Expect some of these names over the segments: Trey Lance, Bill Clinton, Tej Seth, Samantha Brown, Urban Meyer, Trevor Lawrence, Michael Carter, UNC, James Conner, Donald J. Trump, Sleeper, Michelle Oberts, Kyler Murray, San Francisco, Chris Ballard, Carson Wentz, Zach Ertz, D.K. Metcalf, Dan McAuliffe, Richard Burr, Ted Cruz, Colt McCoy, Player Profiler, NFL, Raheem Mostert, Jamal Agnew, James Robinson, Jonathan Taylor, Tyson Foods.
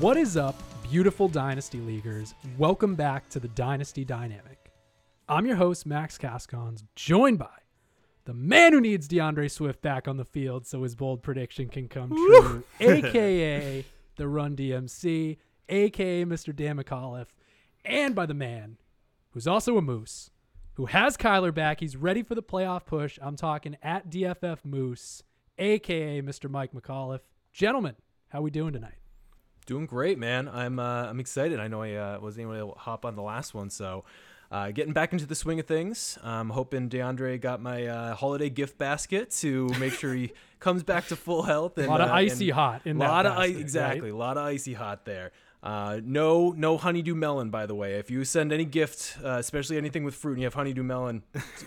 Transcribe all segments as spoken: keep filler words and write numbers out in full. What is up, beautiful Dynasty Leaguers? Welcome back to the Dynasty Dynamic. I'm your host, Max Kaskons, joined by the man who needs DeAndre Swift back on the field so his bold prediction can come true, a k a the Run D M C, a k a. Mister Dan McAuliffe, and by the man who's also a moose, who has Kyler back. He's ready for the playoff push. I'm talking at D F F Moose, a k a. Mister Mike McAuliffe. Gentlemen, how we doing tonight? Doing great, man. I'm uh, I'm excited. I know I uh, wasn't able to hop on the last one, so uh, getting back into the swing of things. I'm hoping DeAndre got my uh, holiday gift basket to make sure he comes back to full health. And a lot of uh, icy hot in that basket, I- exactly, right? A lot of icy hot there. Uh, no, no honeydew melon, by the way. If you send any gift, uh, especially anything with fruit, and you have honeydew melon,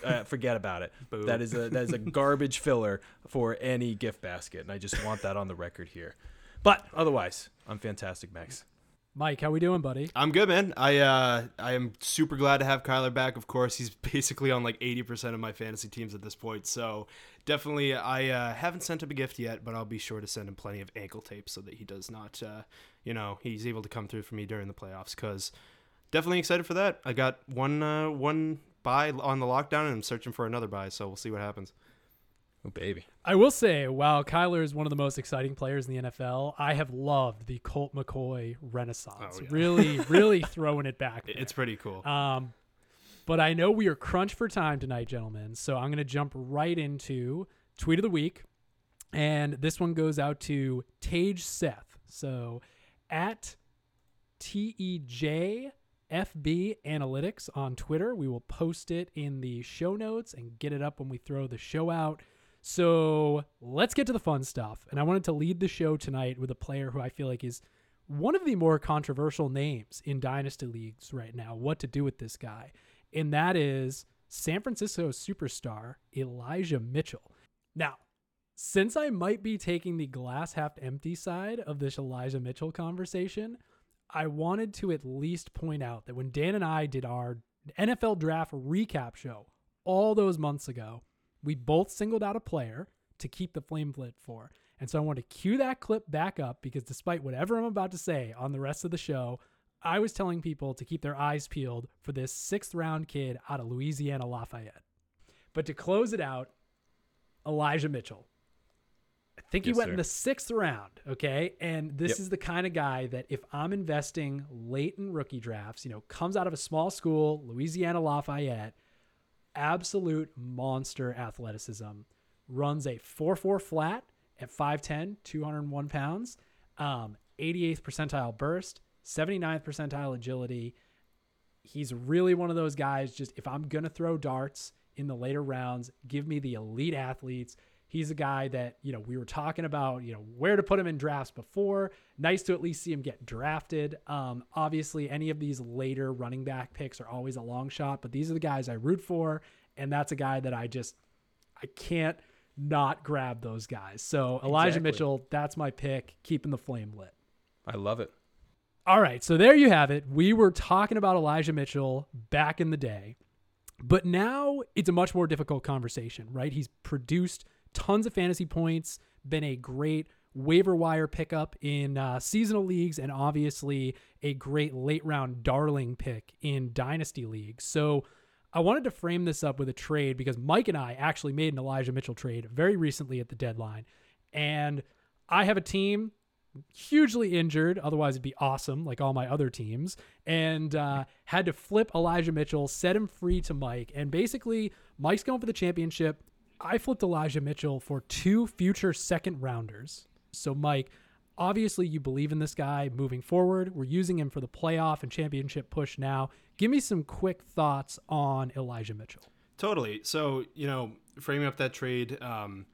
uh, forget about it. Boom. That is a that is a garbage filler for any gift basket, and I just want that on the record here. But otherwise, I'm fantastic, Max. Mike, how we doing, buddy? I'm good, man. I uh, I am super glad to have Kyler back. Of course, he's basically on like eighty percent of my fantasy teams at this point. So definitely, I uh, haven't sent him a gift yet, but I'll be sure to send him plenty of ankle tape so that he does not, uh, you know, he's able to come through for me during the playoffs. Because definitely excited for that. I got one uh, one buy on the lockdown, and I'm searching for another buy. So we'll see what happens. Oh, baby. I will say, while Kyler is one of the most exciting players in the N F L, I have loved the Colt McCoy renaissance. Oh, yeah. Really, really throwing it back there. It's pretty cool. Um, but I know we are crunched for time tonight, gentlemen, so I'm going to jump right into Tweet of the Week. And this one goes out to Tej Seth. So, at T E J F B Analytics on Twitter. We will post it in the show notes and get it up when we throw the show out. So let's get to the fun stuff. And I wanted to lead the show tonight with a player who I feel like is one of the more controversial names in Dynasty Leagues right now, what to do with this guy. And that is San Francisco superstar Elijah Mitchell. Now, since I might be taking the glass half empty side of this Elijah Mitchell conversation, I wanted to at least point out that when Dan and I did our N F L draft recap show all those months ago, we both singled out a player to keep the flame lit for. And so I want to cue that clip back up because despite whatever I'm about to say on the rest of the show, I was telling people to keep their eyes peeled for this sixth round kid out of Louisiana Lafayette. But to close it out, Elijah Mitchell. I think yes, he went sir. in the sixth round, okay? And this yep. is the kind of guy that if I'm investing late in rookie drafts, you know, comes out of a small school, Louisiana Lafayette, absolute monster athleticism, runs a four four flat at five ten, two hundred one pounds, um, eighty-eighth percentile burst, seventy-ninth percentile agility. He's really one of those guys, just if I'm going to throw darts in the later rounds, give me the elite athletes. He's a guy that, you know, we were talking about, you know, where to put him in drafts before. Nice to at least see him get drafted. Um, obviously, any of these later running back picks are always a long shot, but these are the guys I root for, and that's a guy that I just, I can't not grab those guys. So Elijah exactly. Mitchell, that's my pick, keeping the flame lit. I love it. All right, so there you have it. We were talking about Elijah Mitchell back in the day, but now it's a much more difficult conversation, right? He's produced tons of fantasy points, been a great waiver wire pickup in uh, seasonal leagues, and obviously a great late round darling pick in dynasty leagues. So I wanted to frame this up with a trade because Mike and I actually made an Elijah Mitchell trade very recently at the deadline. And I have a team hugely injured, otherwise it'd be awesome, like all my other teams, and uh, had to flip Elijah Mitchell, set him free to Mike. And basically Mike's going for the championship. I flipped Elijah Mitchell for two future second rounders. So Mike, obviously you believe in this guy moving forward. We're using him for the playoff and championship push now. Give me some quick thoughts on Elijah Mitchell. Totally. So, you know, framing up that trade um,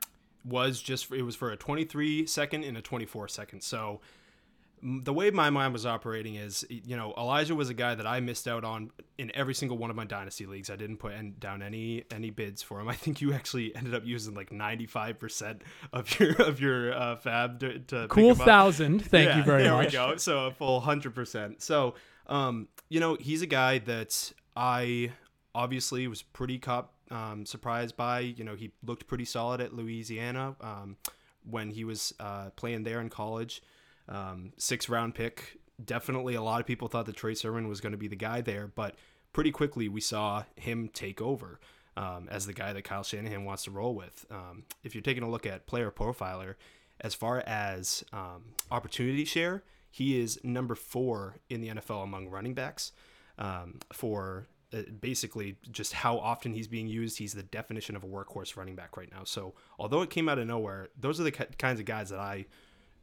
was just, it was for a twenty-three second and a twenty-four second. So the way my mind was operating is, you know, Elijah was a guy that I missed out on in every single one of my dynasty leagues. I didn't put down any any bids for him. I think you actually ended up using like ninety-five percent of your of your uh, fab to, to cool thousand. Up. Thank yeah, you very there much. There we go. So a full one hundred percent. So, um, you know, he's a guy that I obviously was pretty cop um, surprised by. You know, he looked pretty solid at Louisiana um, when he was uh, playing there in college. Um, sixth round pick. Definitely a lot of people thought that Trey Sermon was going to be the guy there, but pretty quickly we saw him take over um, as the guy that Kyle Shanahan wants to roll with. Um, if you're taking a look at Player Profiler, as far as um, opportunity share, he is number four in the N F L among running backs um, for uh, basically just how often he's being used. He's the definition of a workhorse running back right now. So although it came out of nowhere, those are the k- kinds of guys that I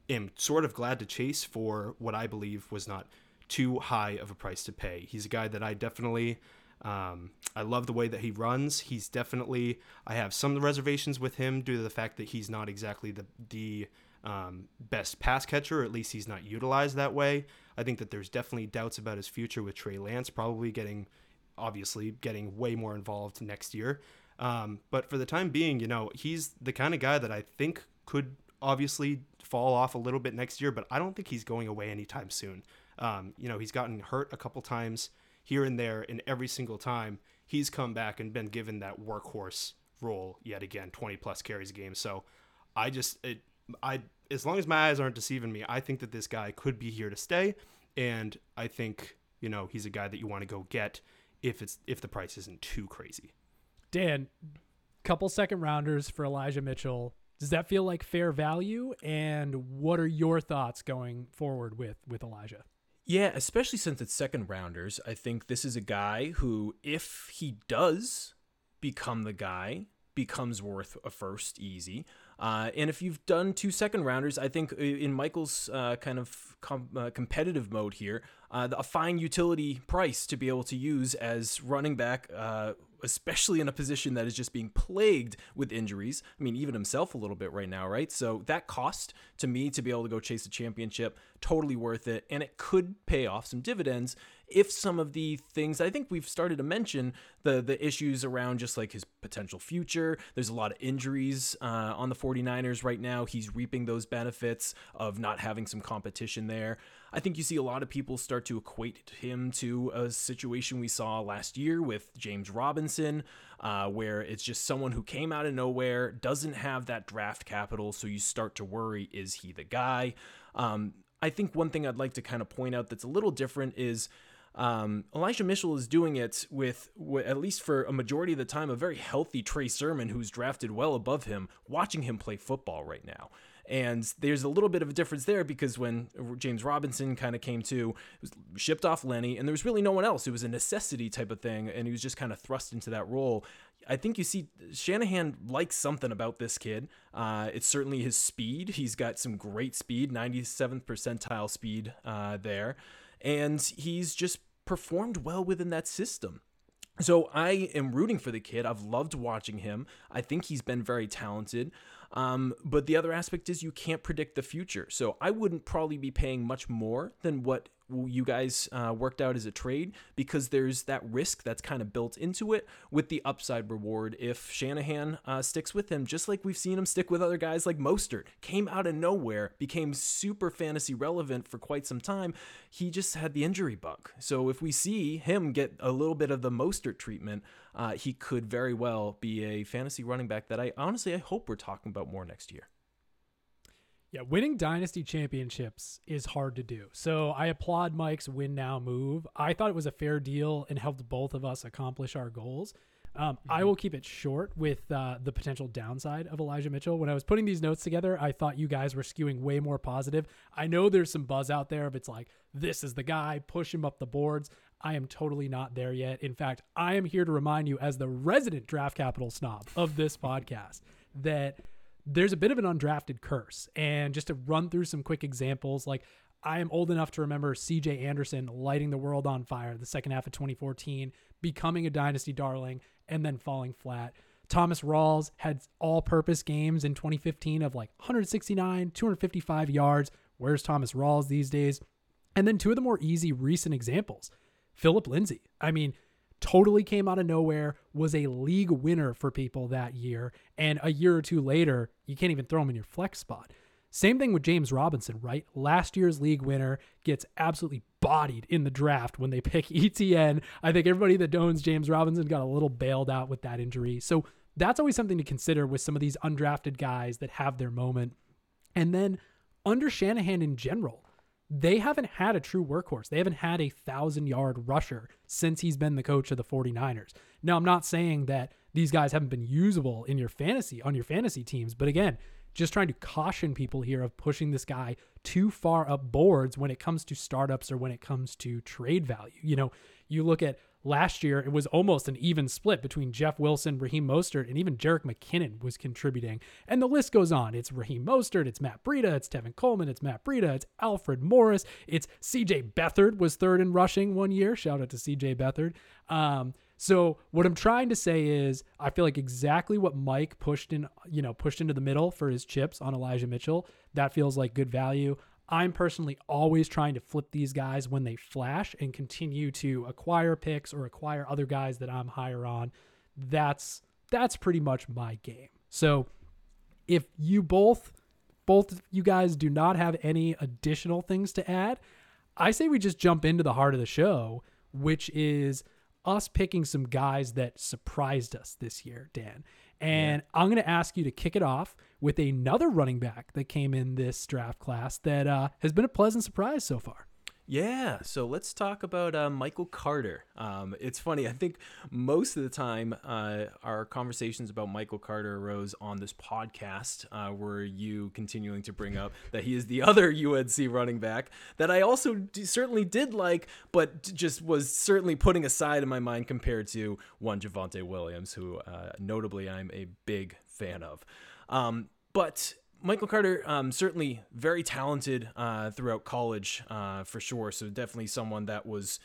am sort of glad to chase for what I believe was not too high of a price to pay. He's a guy that I definitely, um, I love the way that he runs. He's definitely, I have some reservations with him due to the fact that he's not exactly the, the um, best pass catcher, or at least he's not utilized that way. I think that there's definitely doubts about his future with Trey Lance, probably getting, obviously getting way more involved next year. Um, but for the time being, you know, he's the kind of guy that I think could obviously fall off a little bit next year, but I don't think he's going away anytime soon. Um, you know, he's gotten hurt a couple times here and there, and every single time he's come back and been given that workhorse role yet again, twenty plus carries a game. So I just, it, I, as long as my eyes aren't deceiving me, I think that this guy could be here to stay. And I think, you know, he's a guy that you want to go get if it's, if the price isn't too crazy. Dan, couple second rounders for Elijah Mitchell. Does that feel like fair value? And what are your thoughts going forward with, with Elijah? Yeah, especially since it's second rounders. I think this is a guy who, if he does become the guy, becomes worth a first easy. Uh, and if you've done two second rounders, I think in Michael's uh, kind of com- uh, competitive mode here, uh, a fine utility price to be able to use as running back, uh, especially in a position that is just being plagued with injuries. I mean, even himself a little bit right now, right? So that cost to me to be able to go chase a championship, totally worth it. And it could pay off some dividends if some of the things I think we've started to mention, the the issues around just like his potential future. There's a lot of injuries uh, on the forty-niners right now. He's reaping those benefits of not having some competition there. I think you see a lot of people start to equate him to a situation we saw last year with James Robinson, uh, where it's just someone who came out of nowhere, doesn't have that draft capital, so you start to worry, is he the guy? Um, I think one thing I'd like to kind of point out that's a little different is Um, Elijah Mitchell is doing it with, with, at least for a majority of the time, a very healthy Trey Sermon who's drafted well above him, watching him play football right now. And there's a little bit of a difference there because when James Robinson kind of came to, was shipped off Lenny, and there was really no one else. It was a necessity type of thing, and he was just kind of thrust into that role. I think you see Shanahan likes something about this kid. Uh, it's certainly his speed. He's got some great speed, ninety-seventh percentile speed uh, there. And he's just performed well within that system. So I am rooting for the kid. I've loved watching him. I think he's been very talented. Um, but the other aspect is you can't predict the future. So I wouldn't probably be paying much more than what you guys uh, worked out as a trade because there's that risk that's kind of built into it with the upside reward if Shanahan uh, sticks with him, just like we've seen him stick with other guys like Mostert. Came out of nowhere, became super fantasy relevant for quite some time. He just had the injury bug. So if we see him get a little bit of the Mostert treatment, uh, he could very well be a fantasy running back that I honestly, I hope we're talking about more next year. Yeah, winning dynasty championships is hard to do. So I applaud Mike's win now move. I thought it was a fair deal and helped both of us accomplish our goals. Um, mm-hmm. I will keep it short with uh, the potential downside of Elijah Mitchell. When I was putting these notes together, I thought you guys were skewing way more positive. I know there's some buzz out there of it's like, this is the guy, push him up the boards. I am totally not there yet. In fact, I am here to remind you as the resident draft capital snob of this podcast that there's a bit of an undrafted curse. And just to run through some quick examples, like I am old enough to remember C J Anderson lighting the world on fire the second half of twenty fourteen, becoming a dynasty darling, and then falling flat. Thomas Rawls had all-purpose games in twenty fifteen of like one sixty-nine, two fifty-five yards. Where's Thomas Rawls these days? And then two of the more easy recent examples. Philip Lindsay. I mean, totally came out of nowhere, was a league winner for people that year. And a year or two later, you can't even throw him in your flex spot. Same thing with James Robinson, right? Last year's league winner gets absolutely bodied in the draft when they pick E T N. I think everybody that owns James Robinson got a little bailed out with that injury. So that's always something to consider with some of these undrafted guys that have their moment. And then under Shanahan in general, they haven't had a true workhorse. They haven't had a thousand-yard rusher since he's been the coach of the 49ers. Now, I'm not saying that these guys haven't been usable in your fantasy, on your fantasy teams, but again, just trying to caution people here of pushing this guy too far up boards when it comes to startups or when it comes to trade value. You know, you look at last year, it was almost an even split between Jeff Wilson, Raheem Mostert, and even Jerick McKinnon was contributing. And the list goes on. It's Raheem Mostert, it's Matt Breida, it's Tevin Coleman, it's Matt Breida, it's Alfred Morris, it's C J Beathard was third in rushing one year. Shout out to C J Beathard. Um, so what I'm trying to say is I feel like exactly what Mike pushed in, you know, pushed into the middle for his chips on Elijah Mitchell. That feels like good value. I'm personally always trying to flip these guys when they flash and continue to acquire picks or acquire other guys that I'm higher on. That's that's pretty much my game. So if you both, both you guys do not have any additional things to add, I say we just jump into the heart of the show, which is us picking some guys that surprised us this year, Dan. And yeah. I'm going to ask you to kick it off with another running back that came in this draft class that uh, has been a pleasant surprise so far. Yeah, so let's talk about uh, Michael Carter. Um, it's funny, I think most of the time uh, our conversations about Michael Carter arose on this podcast, uh, were you continuing to bring up that he is the other U N C running back that I also d- certainly did like, but just was certainly putting aside in my mind compared to one Javonte Williams, who uh, notably I'm a big fan of. Um, but... Michael Carter, um, certainly very talented uh, throughout college uh, for sure. So definitely someone that was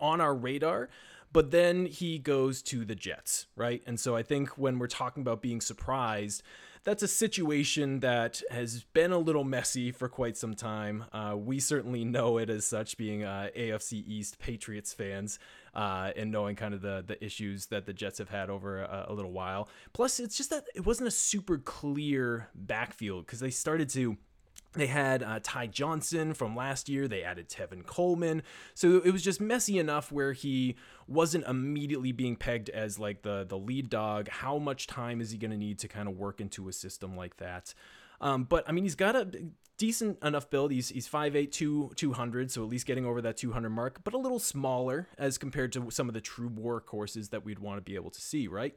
on our radar, but then he goes to the Jets, right? And so I think when we're talking about being surprised, that's a situation that has been a little messy for quite some time. Uh, we certainly know it as such, being uh, A F C East Patriots fans uh, and knowing kind of the the issues that the Jets have had over a, a little while. Plus, it's just that it wasn't a super clear backfield because they started to They had uh, Ty Johnson from last year. They added Tevin Coleman. So it was just messy enough where he wasn't immediately being pegged as like the, the lead dog. How much time is he going to need to kind of work into a system like that? Um, but, I mean, he's got a decent enough build. He's he's five eight, two hundred, so at least getting over that two hundred mark, but a little smaller as compared to some of the true workhorses that we'd want to be able to see, right?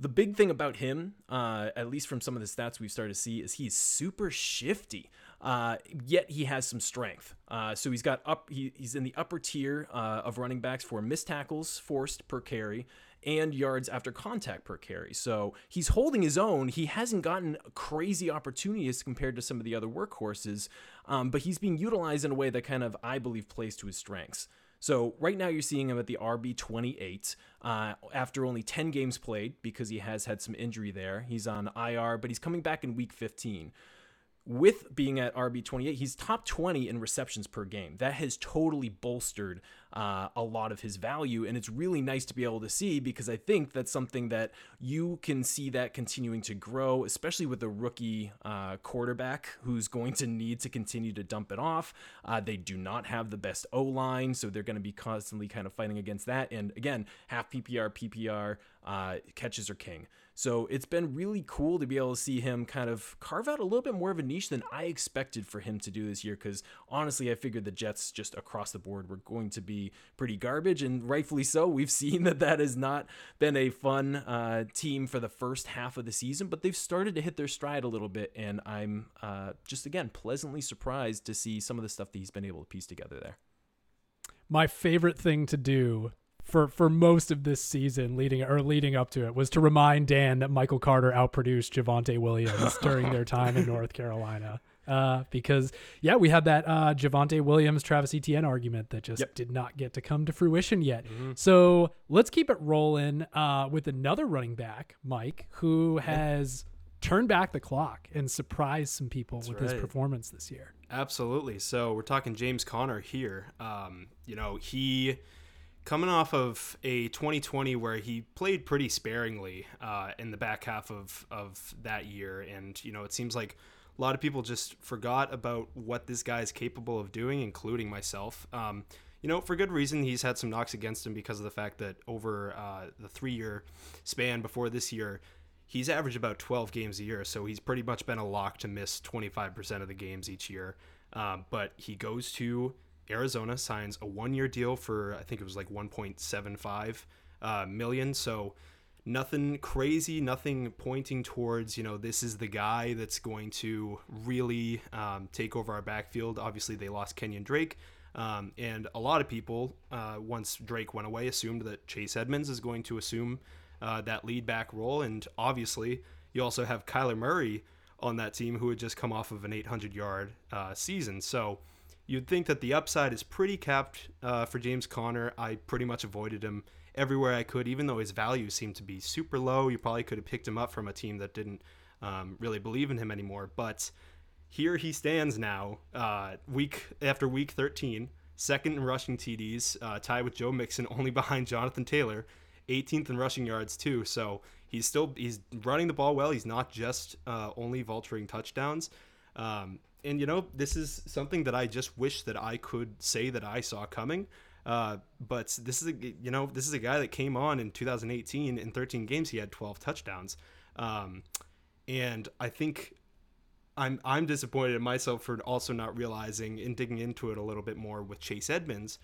The big thing about him, uh, at least from some of the stats we've started to see, is he's super shifty, uh, yet he has some strength. Uh, so he's got up, he, he's in the upper tier uh, of running backs for missed tackles forced per carry and yards after contact per carry. So he's holding his own. He hasn't gotten crazy opportunities compared to some of the other workhorses, um, but he's being utilized in a way that kind of, I believe, plays to his strengths. So right now you're seeing him at the R B twenty-eight uh, after only ten games played because he has had some injury there. He's on I R, but he's coming back in week fifteen. With being at R B twenty-eight, he's top twenty in receptions per game. That has totally bolstered uh, a lot of his value, and it's really nice to be able to see because I think that's something that you can see that continuing to grow, especially with a rookie uh, quarterback who's going to need to continue to dump it off. Uh, they do not have the best O-line, so they're going to be constantly kind of fighting against that. And again, half P P R, P P R, uh, catches are king. So it's been really cool to be able to see him kind of carve out a little bit more of a niche than I expected for him to do this year, because honestly, I figured the Jets just across the board were going to be pretty garbage, and rightfully so. We've seen that that has not been a fun uh, team for the first half of the season, but they've started to hit their stride a little bit, and I'm uh, just, again, pleasantly surprised to see some of the stuff that he's been able to piece together there. My favorite thing to do for for most of this season leading or leading up to it was to remind Dan that Michael Carter outproduced Javonte Williams during their time in North Carolina. Uh, because, yeah, we had that uh, Javonte Williams, Travis Etienne argument that just yep. did not get to come to fruition yet. Mm-hmm. So let's keep it rolling uh, with another running back, Mike, who has turned back the clock and surprised some people That's with right. his performance this year. Absolutely. So we're talking James Conner here. Um, you know, he... Coming off of a twenty twenty where he played pretty sparingly uh, in the back half of, of that year. And, you know, it seems like a lot of people just forgot about what this guy is capable of doing, including myself. Um, you know, for good reason, he's had some knocks against him because of the fact that over uh, the three-year span before this year, he's averaged about twelve games a year, so he's pretty much been a lock to miss twenty-five percent of the games each year. Um, but he goes to Arizona, signs a one-year deal for, I think it was like one point seven five uh, million. So nothing crazy, nothing pointing towards, you know, this is the guy that's going to really um, take over our backfield. Obviously, they lost Kenyon Drake. Um, and a lot of people, uh, once Drake went away, assumed that Chase Edmonds is going to assume uh, that lead back role. And obviously, you also have Kyler Murray on that team, who had just come off of an eight hundred yard uh, season. So you'd think that the upside is pretty capped uh, for James Conner. I pretty much avoided him everywhere I could, even though his value seemed to be super low. You probably could have picked him up from a team that didn't um, really believe in him anymore. But here he stands now, uh, week after week thirteen, second in rushing T Ds, uh, tied with Joe Mixon, only behind Jonathan Taylor, eighteenth in rushing yards too. So he's still he's running the ball well. He's not just uh, only vulturing touchdowns. Um, and, you know, this is something that I just wish that I could say that I saw coming. Uh, but this is a, you know, this is a guy that came on in two thousand eighteen. In thirteen games, he had twelve touchdowns. Um, and I think I'm, I'm disappointed in myself for also not realizing and digging into it a little bit more with Chase Edmonds,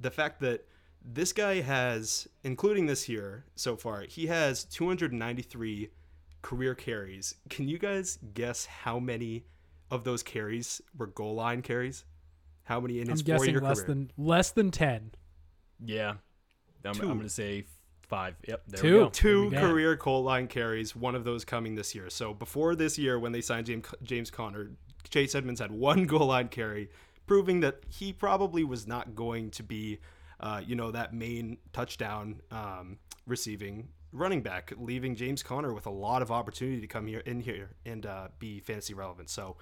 the fact that this guy has, including this year so far, he has two hundred ninety-three career carries. Can you guys guess how many of those carries were goal line carries? How many in his I'm guessing four-year less career? Than, less than ten. Yeah. I'm, I'm going to say five. Yep, there Two. we go. Two we career goal line carries, one of those coming this year. So before this year, when they signed James, James Conner, Chase Edmonds had one goal line carry, proving that he probably was not going to be, uh, you know, that main touchdown um, receiving running back, leaving James Conner with a lot of opportunity to come here in here and uh, be fantasy relevant. So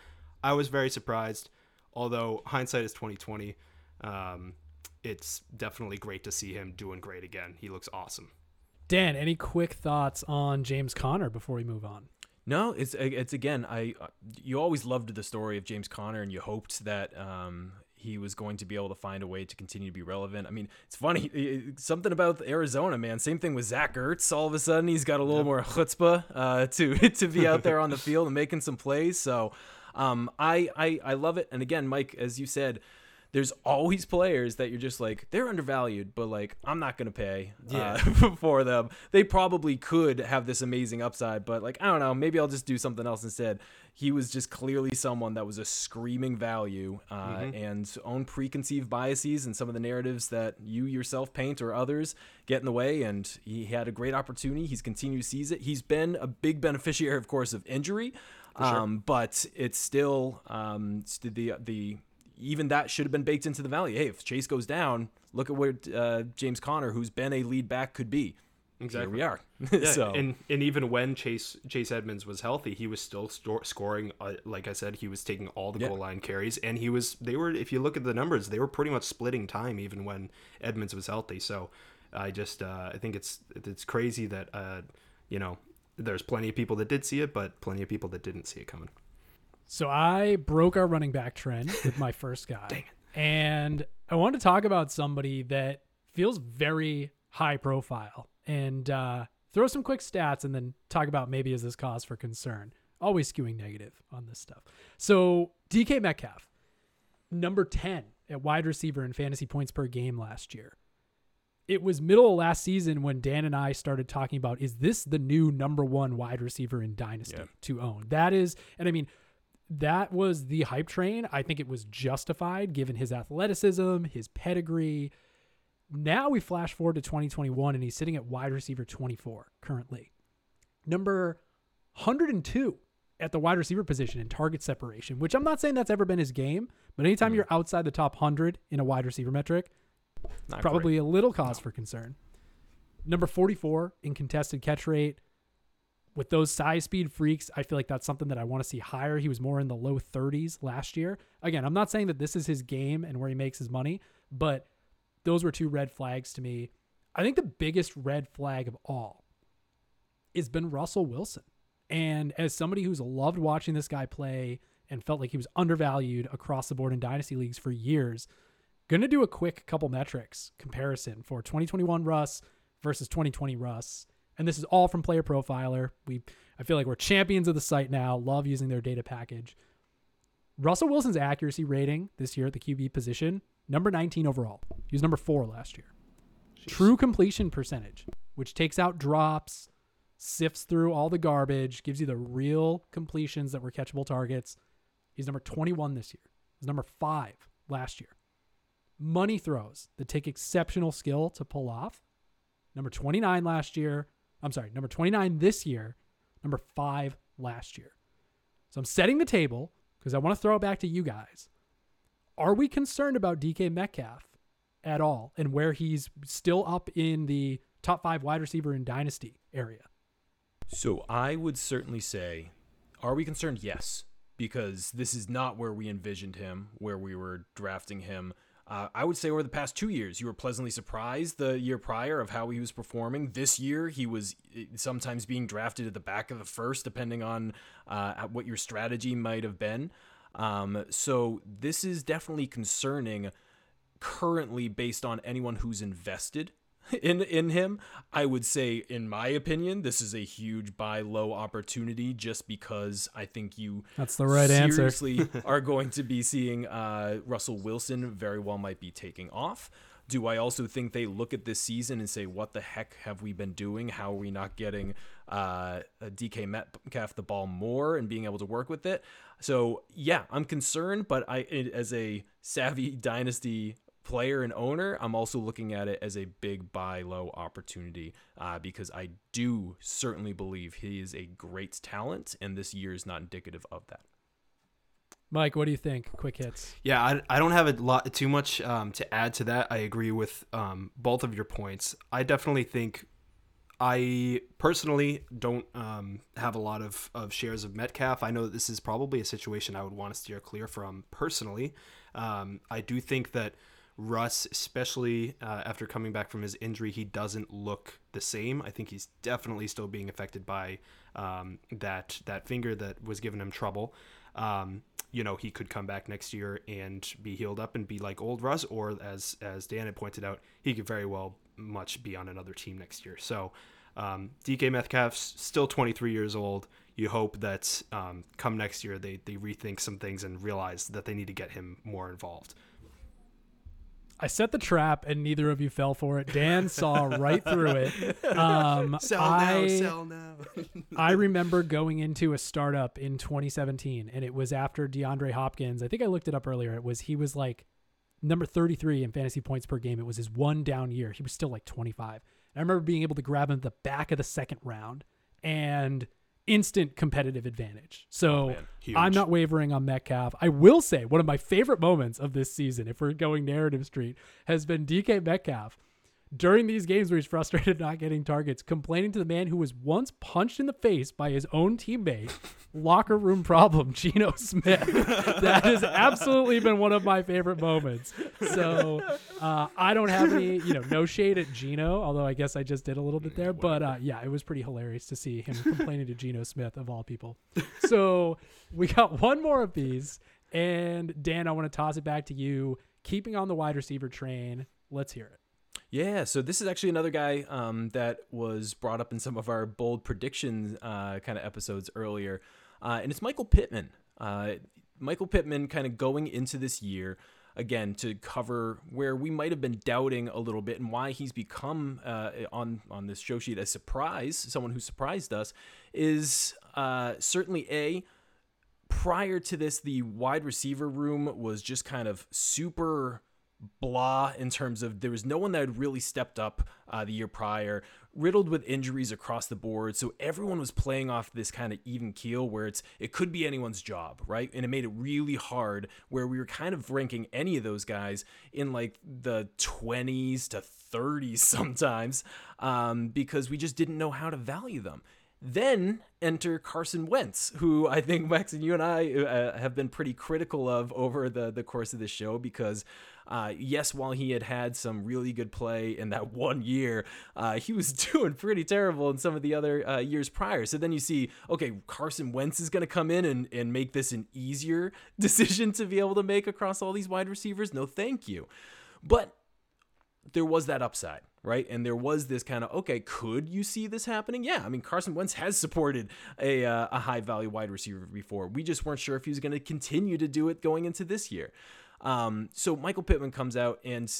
I was very surprised. Although hindsight is twenty twenty, um, it's definitely great to see him doing great again. He looks awesome. Dan, any quick thoughts on James Conner before we move on? No, it's it's again. I you always loved the story of James Conner, and you hoped that um, he was going to be able to find a way to continue to be relevant. I mean, it's funny, something about Arizona, man. Same thing with Zach Ertz. All of a sudden, he's got a little yep. more chutzpah uh, to to be out there on the field and making some plays. So. Um, I, I, I love it. And again, Mike, as you said, there's always players that you're just like, they're undervalued, but like, I'm not going to pay yeah. uh, for them. They probably could have this amazing upside, but like, I don't know, maybe I'll just do something else instead. He was just clearly someone that was a screaming value uh, mm-hmm. and own preconceived biases and some of the narratives that you yourself paint or others get in the way. And he had a great opportunity. He's continued to seize it. He's been a big beneficiary, of course, of injury. Sure. Um, but it's still um, the the even that should have been baked into the value. Hey, if Chase goes down, look at where uh, James Conner, who's been a lead back, could be. Exactly, here we are. yeah. So and and even when Chase Chase Edmonds was healthy, he was still st- scoring. Uh, like I said, he was taking all the yeah. goal line carries, and he was they were. If you look at the numbers, they were pretty much splitting time even when Edmonds was healthy. So I just uh, I think it's it's crazy that uh, you know. There's plenty of people that did see it, but plenty of people that didn't see it coming. So I broke our running back trend with my first guy. Dang it. And I want to talk about somebody that feels very high profile and uh, throw some quick stats and then talk about maybe is this cause for concern. Always skewing negative on this stuff. So D K Metcalf, number ten at wide receiver in fantasy points per game last year. It was middle of last season when Dan and I started talking about, is this the new number one wide receiver in Dynasty yeah. to own? That is, and I mean, that was the hype train. I think it was justified given his athleticism, his pedigree. Now we flash forward to twenty twenty-one and he's sitting at wide receiver twenty-four currently. Number one hundred two at the wide receiver position in target separation, which I'm not saying that's ever been his game, but anytime mm. you're outside the top one hundred in a wide receiver metric, Not probably great. a little cause no. for concern. Number forty-four in contested catch rate. With those size speed freaks, I feel like that's something that I want to see higher. He was more in the low thirties last year. Again, I'm not saying that this is his game and where he makes his money, but those were two red flags to me. I think the biggest red flag of all has been Russell Wilson. And as somebody who's loved watching this guy play and felt like he was undervalued across the board in Dynasty Leagues for years, going to do a quick couple metrics comparison for twenty twenty-one Russ versus twenty twenty Russ. And this is all from Player Profiler. We, I feel like we're champions of the site now. Love using their data package. Russell Wilson's accuracy rating this year at the Q B position, number nineteen overall. He was number four last year. Jeez. True completion percentage, which takes out drops, sifts through all the garbage, gives you the real completions that were catchable targets. He's number twenty-one this year. He's number five last year. Money throws that take exceptional skill to pull off. Number twenty-nine last year. I'm sorry, number twenty-nine this year, number five last year. So I'm setting the table because I want to throw it back to you guys. Are we concerned about D K Metcalf at all, and where he's still up in the top five wide receiver in Dynasty area? So I would certainly say, are we concerned? Yes, because this is not where we envisioned him, where we were drafting him. Uh, I would say over the past two years, you were pleasantly surprised the year prior of how he was performing. This year, he was sometimes being drafted at the back of the first, depending on uh, what your strategy might have been. Um, so this is definitely concerning currently based on anyone who's invested in in him. I would say, in my opinion, this is a huge buy low opportunity just because I think you that's the right seriously answer. are going to be seeing uh, Russell Wilson very well might be taking off. Do I also think they look at this season and say, what the heck have we been doing? How are we not getting uh, D K Metcalf the ball more and being able to work with it? So, yeah, I'm concerned, but I, as a savvy Dynasty player and owner, I'm also looking at it as a big buy low opportunity uh, because I do certainly believe he is a great talent, and this year is not indicative of that. Mike, what do you think? Quick hits. Yeah, I, I don't have a lot too much um, to add to that. I agree with um, both of your points. I definitely think I personally don't um, have a lot of, of shares of Metcalf. I know that this is probably a situation I would want to steer clear from personally. Um, I do think that Russ, especially uh, after coming back from his injury, he doesn't look the same. I think he's definitely still being affected by um, that that finger that was giving him trouble. Um, you know, he could come back next year and be healed up and be like old Russ, or as as Dan had pointed out, he could very well much be on another team next year. So um, D K Metcalf's still twenty-three years old. You hope that um, come next year they they rethink some things and realize that they need to get him more involved. I set the trap and neither of you fell for it. Dan saw right through it. Um, sell I, now, sell now. I remember going into a startup in twenty seventeen, and it was after DeAndre Hopkins. I think I looked it up earlier. It was he was like number thirty-three in fantasy points per game. It was his one down year. He was still like twenty-five. And I remember being able to grab him at the back of the second round and instant competitive advantage. So oh, I'm not wavering on Metcalf. I will say one of my favorite moments of this season, if we're going narrative street, has been D K Metcalf during these games where he's frustrated not getting targets, complaining to the man who was once punched in the face by his own teammate, locker room problem, Geno Smith. That has absolutely been one of my favorite moments. So uh, I don't have any, you know, no shade at Geno, although I guess I just did a little bit there. But uh, yeah, it was pretty hilarious to see him complaining to Geno Smith of all people. So we got one more of these. And Dan, I want to toss it back to you. Keeping on the wide receiver train, let's hear it. Yeah, so this is actually another guy um, that was brought up in some of our bold predictions uh, kind of episodes earlier, uh, and it's Michael Pittman. Uh, Michael Pittman kind of going into this year, again, to cover where we might have been doubting a little bit and why he's become uh, on, on this show sheet a surprise, someone who surprised us, is uh, certainly a... Prior to this, the wide receiver room was just kind of super... blah in terms of there was no one that had really stepped up uh, the year prior, riddled with injuries across the board. So everyone was playing off this kind of even keel where it's it could be anyone's job, right? And it made it really hard where we were kind of ranking any of those guys in like the twenties to thirties sometimes um, because we just didn't know how to value them. Then enter Carson Wentz, who I think Max and you and I uh, have been pretty critical of over the, the course of the show because, uh, yes, while he had had some really good play in that one year, uh, he was doing pretty terrible in some of the other uh, years prior. So then you see, okay, Carson Wentz is going to come in and, and make this an easier decision to be able to make across all these wide receivers. No, thank you. But there was that upside, right? And there was this kind of, okay, could you see this happening? Yeah, I mean, Carson Wentz has supported a, uh, a high-value wide receiver before. We just weren't sure if he was going to continue to do it going into this year. Um, so Michael Pittman comes out, and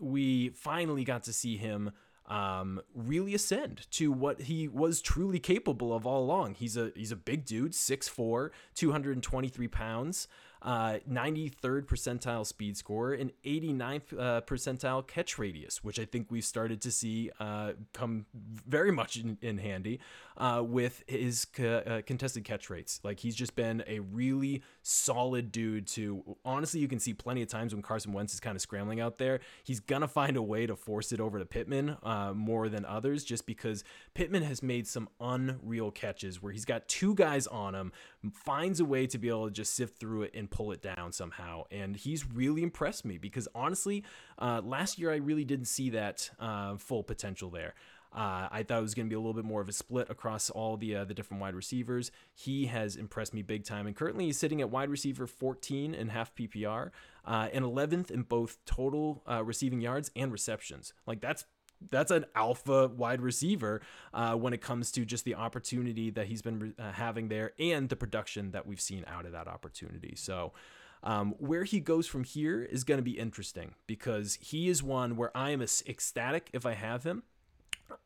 we finally got to see him um, really ascend to what he was truly capable of all along. He's a he's a big dude, six foot four, two hundred twenty-three pounds. Uh, ninety-third percentile speed score and eighty-ninth uh, percentile catch radius, which I think we've started to see uh, come very much in, in handy uh, with his co- uh, contested catch rates. Like, he's just been a really solid dude to, honestly, you can see plenty of times when Carson Wentz is kind of scrambling out there, he's going to find a way to force it over to Pittman uh, more than others, just because Pittman has made some unreal catches where he's got two guys on him, finds a way to be able to just sift through it and pull it down somehow. And he's really impressed me because, honestly, uh, last year I really didn't see that uh, full potential there. Uh, I thought it was going to be a little bit more of a split across all the uh, the different wide receivers. He has impressed me big time, and currently he's sitting at wide receiver fourteen in half P P R uh, and eleventh in both total uh, receiving yards and receptions. Like, that's That's an alpha wide receiver uh, when it comes to just the opportunity that he's been uh, having there and the production that we've seen out of that opportunity. So um, where he goes from here is going to be interesting because he is one where I am ecstatic if I have him.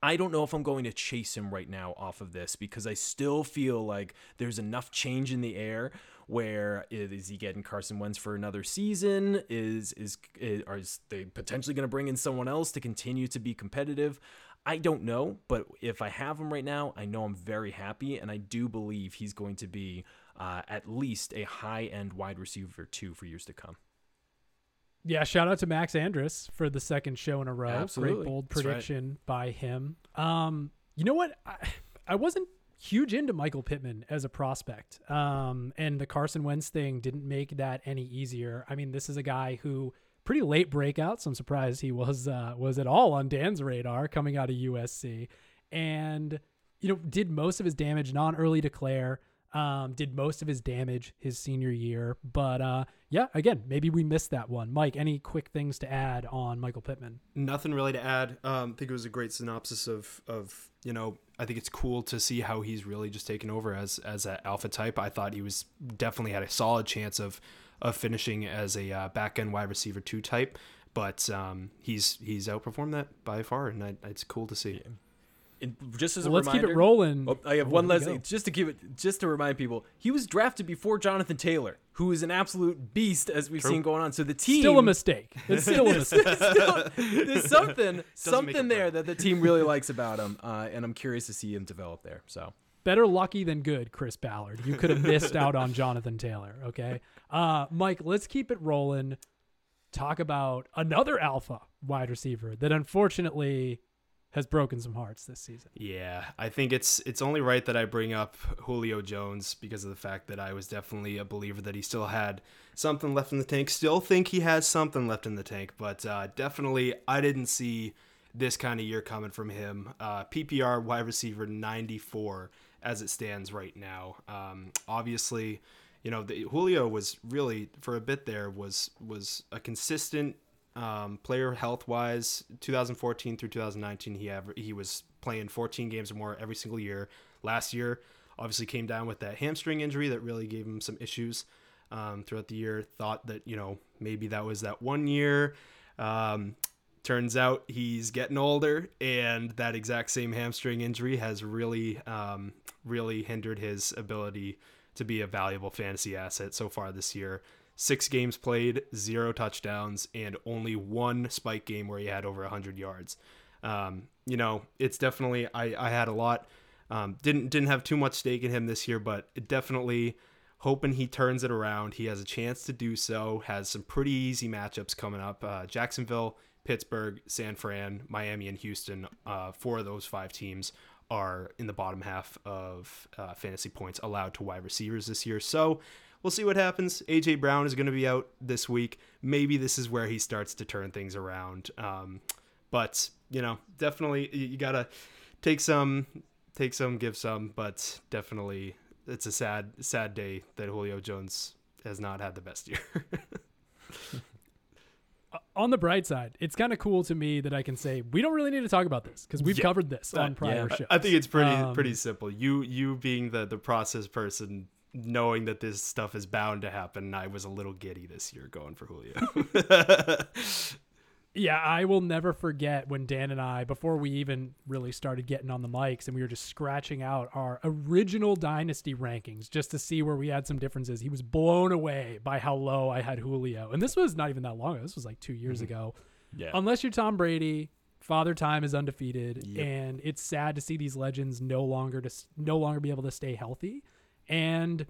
I don't know if I'm going to chase him right now off of this because I still feel like there's enough change in the air where is he getting Carson Wentz for another season? Is, is, is are they potentially going to bring in someone else to continue to be competitive? I don't know, but if I have him right now, I know I'm very happy, and I do believe he's going to be uh, at least a high-end wide receiver too for years to come. Yeah, shout out to Max Andrus for the second show in a row. Absolutely. Great bold prediction right. by him. Um, you know what? I, I wasn't huge into Michael Pittman as a prospect, um, and the Carson Wentz thing didn't make that any easier. I mean, this is a guy who pretty late breakouts. I'm surprised he was uh, was at all on Dan's radar coming out of U S C, and you know did most of his damage non-early declare. Um, did most of his damage his senior year, but uh, yeah, again, maybe we missed that one. Mike, any quick things to add on Michael Pittman? Nothing really to add. Um, I think it was a great synopsis of, of, you know, I think it's cool to see how he's really just taken over as, as an alpha type. I thought he was definitely had a solid chance of, of finishing as a uh, back end wide receiver two type, but um, he's, he's outperformed that by far. And I, it's cool to see. Yeah. And just as well, a let's reminder, keep it rolling. Oh, I have one last thing, just to keep it, just to remind people, he was drafted before Jonathan Taylor, who is an absolute beast as we've True. seen going on. So the team still a mistake. It's still a mistake. there's, still, there's something, Doesn't something there that the team really likes about him, uh, and I'm curious to see him develop there. So better lucky than good, Chris Ballard. You could have missed out on Jonathan Taylor. Okay, uh, Mike, let's keep it rolling. Talk about another alpha wide receiver that unfortunately has broken some hearts this season. Yeah, I think it's it's only right that I bring up Julio Jones because of the fact that I was definitely a believer that he still had something left in the tank. Still think he has something left in the tank, but uh, definitely I didn't see this kind of year coming from him. Uh, P P R wide receiver ninety-four as it stands right now. Um, obviously, you know, the, Julio was really, for a bit there, was was a consistent Um, player health-wise, two thousand fourteen through two thousand nineteen, he aver- he was playing fourteen games or more every single year. Last year, obviously came down with that hamstring injury that really gave him some issues um, throughout the year. Thought that, you know, maybe that was that one year. Um, turns out he's getting older, and that exact same hamstring injury has really, um, really hindered his ability to be a valuable fantasy asset so far this year. Six games played, zero touchdowns, and only one spike game where he had over one hundred yards. Um, you know, it's definitely, I, I had a lot. Um, didn't didn't have too much stake in him this year, but definitely hoping he turns it around. He has a chance to do so, has some pretty easy matchups coming up. Uh, Jacksonville, Pittsburgh, San Fran, Miami, and Houston, uh, four of those five teams are in the bottom half of uh, fantasy points allowed to wide receivers this year. So, we'll see what happens. A J Brown is going to be out this week. Maybe this is where he starts to turn things around. Um, but, you know, definitely you got to take some, take some, give some. But definitely it's a sad, sad day that Julio Jones has not had the best year. on the bright side, it's kind of cool to me that I can say we don't really need to talk about this because we've yeah, covered this on prior yeah. shows. I think it's pretty um, pretty simple. You you being the the process person, knowing that this stuff is bound to happen, I was a little giddy this year going for Julio. Yeah, I will never forget when Dan and I, before we even really started getting on the mics, and we were just scratching out our original Dynasty rankings just to see where we had some differences. He was blown away by how low I had Julio. And this was not even that long ago. This was like two years mm-hmm. ago. Yeah. Unless you're Tom Brady, Father Time is undefeated. Yep. And it's sad to see these legends no longer to no longer be able to stay healthy. And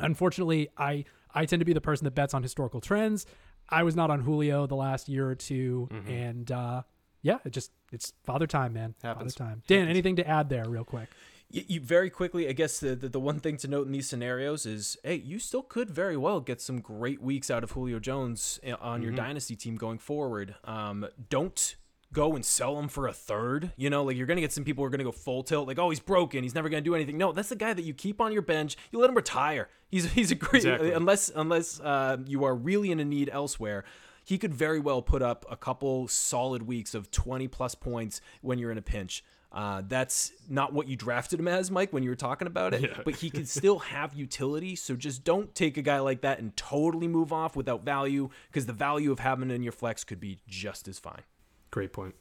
unfortunately, I, I tend to be the person that bets on historical trends. I was not on Julio the last year or two, mm-hmm. and uh, yeah, it just it's father time, man. Happens. Father time. Dan, Happens. Anything to add there, real quick? You, you very quickly, I guess the, the the one thing to note in these scenarios is, hey, you still could very well get some great weeks out of Julio Jones on mm-hmm. your dynasty team going forward. Um, don't go and sell him for a third. You know, like you're gonna get some people who are gonna go full tilt, like, oh, he's broken, he's never gonna do anything. No, that's the guy that you keep on your bench. You let him retire. He's he's a great exactly. unless unless uh, you are really in a need elsewhere. He could very well put up a couple solid weeks of twenty plus points when you're in a pinch. Uh, that's not what you drafted him as, Mike, when you were talking about it, yeah. but he can still have utility. So just don't take a guy like that and totally move off without value, because the value of having it in your flex could be just as fine. Great point.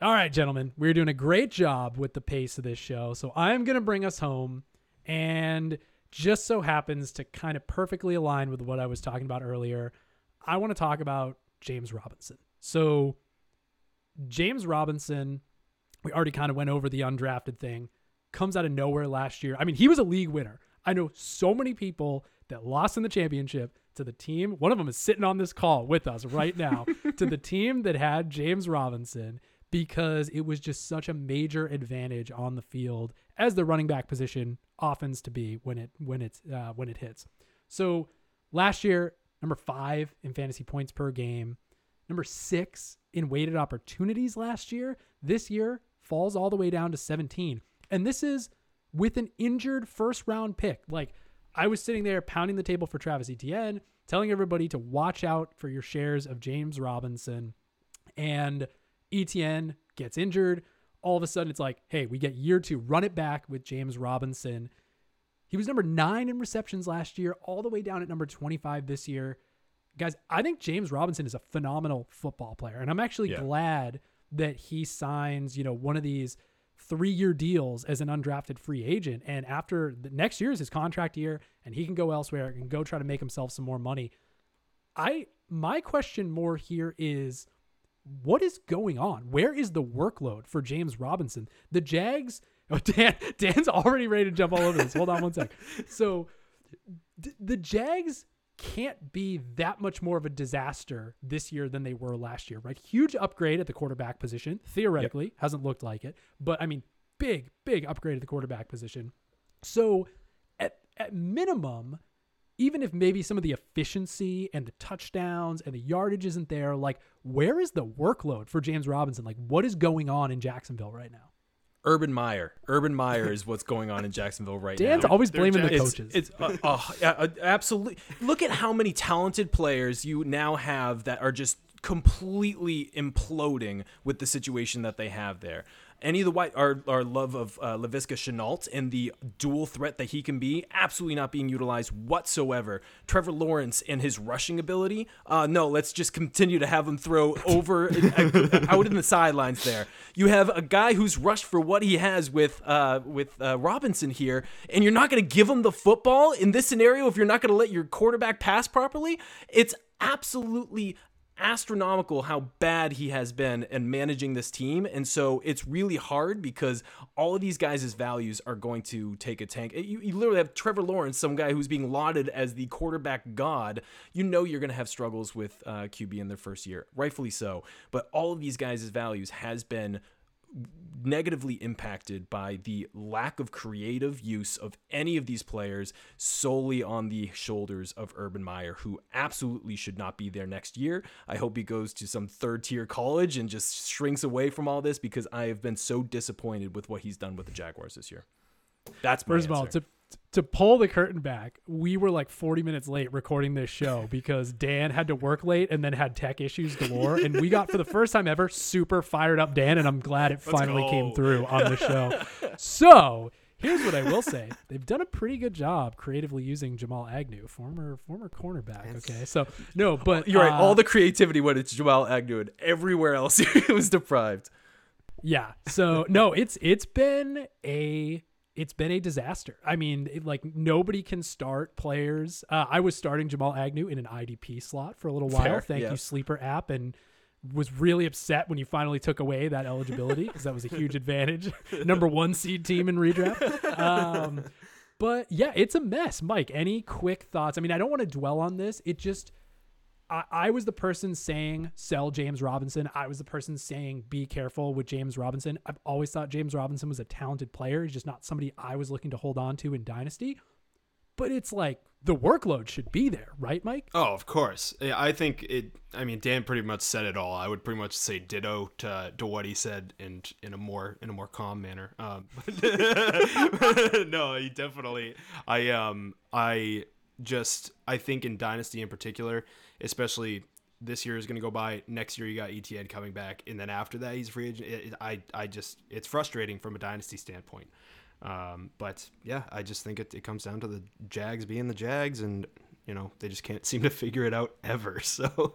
All right, gentlemen, we're doing a great job with the pace of this show. So I'm going to bring us home, and just so happens to kind of perfectly align with what I was talking about earlier. I want to talk about James Robinson. So James Robinson, we already kind of went over the undrafted thing, comes out of nowhere last year. I mean, he was a league winner. I know so many people that lost in the championship to the team. One of them is sitting on this call with us right now to the team that had James Robinson, because it was just such a major advantage on the field, as the running back position offense to be when it, when it's, uh, when it hits. So last year, number five in fantasy points per game, number six in weighted opportunities last year. This year falls all the way down to seventeen. And this is with an injured first round pick. Like, I was sitting there pounding the table for Travis Etienne, telling everybody to watch out for your shares of James Robinson. And Etienne gets injured. All of a sudden, it's like, hey, we get year two, run it back with James Robinson. He was number nine in receptions last year, all the way down at number twenty-five this year. Guys, I think James Robinson is a phenomenal football player. And I'm actually yeah. glad that he signs, you know, one of these three-year deals as an undrafted free agent, and after the next year is his contract year, and he can go elsewhere and go try to make himself some more money. I my question more here is, what is going on? Where is the workload for James Robinson? The Jags oh, Dan Dan's already ready to jump all over this. Hold on one sec. So d- the Jags can't be that much more of a disaster this year than they were last year, right? Huge upgrade at the quarterback position, theoretically. Yep. Hasn't looked like it, but I mean, big, big upgrade at the quarterback position. So at, at minimum, even if maybe some of the efficiency and the touchdowns and the yardage isn't there, like, where is the workload for James Robinson? Like, what is going on in Jacksonville right now? Urban Meyer. Urban Meyer is what's going on in Jacksonville right Dan's now. Dan's always blaming Jack- the coaches. It's, it's uh, oh, uh, absolutely. Look at how many talented players you now have that are just completely imploding with the situation that they have there. Any of the white, our, our love of uh, LaViska Shenault and the dual threat that he can be, absolutely not being utilized whatsoever. Trevor Lawrence and his rushing ability, uh, no, let's just continue to have him throw over, out in the sidelines there. You have a guy who's rushed for what he has with uh, with uh, Robinson here, and you're not going to give him the football in this scenario if you're not going to let your quarterback pass properly? It's absolutely astronomical how bad he has been in managing this team. And so it's really hard because all of these guys' values are going to take a tank. You, you literally have Trevor Lawrence, some guy who's being lauded as the quarterback god. You know you're going to have struggles with uh, Q B in their first year, rightfully so. But all of these guys' values has been negatively impacted by the lack of creative use of any of these players solely on the shoulders of Urban Meyer, who absolutely should not be there next year. I hope he goes to some third tier college and just shrinks away from all this, because I have been so disappointed with what he's done with the Jaguars this year. That's my First answer. of all, to, to pull the curtain back, we were like forty minutes late recording this show because Dan had to work late and then had tech issues galore. And we got, for the first time ever, super fired up Dan, and I'm glad it finally came through on the show. So here's what I will say. They've done a pretty good job creatively using Jamal Agnew, former former cornerback. Okay, so no, but... You're uh, right. All the creativity went into Jamal Agnew, and everywhere else it was deprived. Yeah, so no, it's it's been a... It's been a disaster. I mean, it, like, nobody can start players. Uh, I was starting Jamal Agnew in an I D P slot for a little while. Fair, Thank yeah. you, Sleeper app, and was really upset when you finally took away that eligibility because that was a huge advantage. Number one seed team in redraft. Um, but, yeah, it's a mess. Mike, any quick thoughts? I mean, I don't want to dwell on this. It just... I, I was the person saying sell James Robinson. I was the person saying be careful with James Robinson. I've always thought James Robinson was a talented player. He's just not somebody I was looking to hold on to in Dynasty. But it's like the workload should be there, right, Mike? Oh, of course. I think it, I mean, Dan pretty much said it all. I would pretty much say ditto to, to what he said, and in a more, in a more calm manner. Um, no, he definitely, I, um, I, Just, I think in Dynasty in particular, especially this year is going to go by. Next year, you got E T N coming back. And then after that, he's free agent. It, it, I, I just, it's frustrating from a Dynasty standpoint. Um, but yeah, I just think it, it comes down to the Jags being the Jags, and, you know, they just can't seem to figure it out ever. So,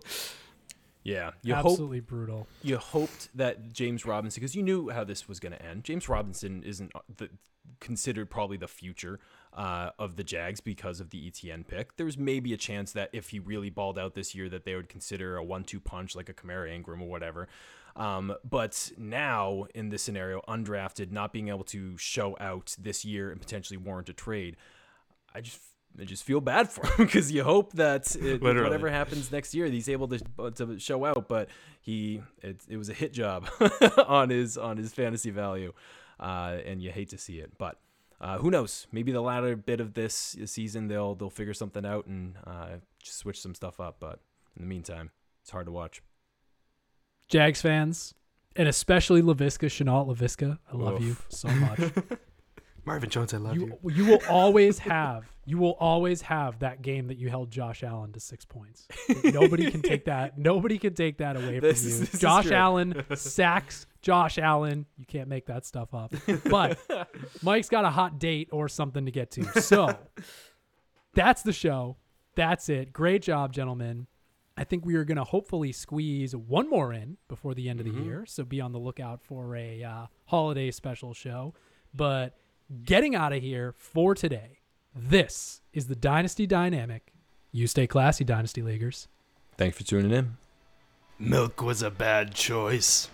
yeah. You Absolutely hope, brutal. You hoped that James Robinson, because you knew how this was going to end. James Robinson isn't the, considered probably the future Uh, of the Jags because of the E T N pick. There's maybe a chance that if he really balled out this year that they would consider a one two punch like a Kamara Ingram or whatever. Um, but now in this scenario, undrafted, not being able to show out this year and potentially warrant a trade, I just I just feel bad for him because you hope that it, whatever happens next year, he's able to to show out. But he it, it was a hit job on his on his fantasy value, uh, and you hate to see it, but. Uh, who knows? Maybe the latter bit of this season, they'll they'll figure something out and uh, just switch some stuff up. But in the meantime, it's hard to watch. Jags fans, and especially LaViska Shenault. LaViska, I love Oof. you so much. Marvin Jones, I love you. You, you will always have you will always have that game that you held Josh Allen to six points. Nobody can take that. Nobody can take that away this, from you. Josh Allen sacks. Josh Allen, you can't make that stuff up. But Mike's got a hot date or something to get to. So that's the show. That's it. Great job, gentlemen. I think we are going to hopefully squeeze one more in before the end of the mm-hmm. year. So be on the lookout for a uh, holiday special show. But getting out of here for today, this is the Dynasty Dynamic. You stay classy, Dynasty Leaguers. Thanks for tuning in. Milk was a bad choice.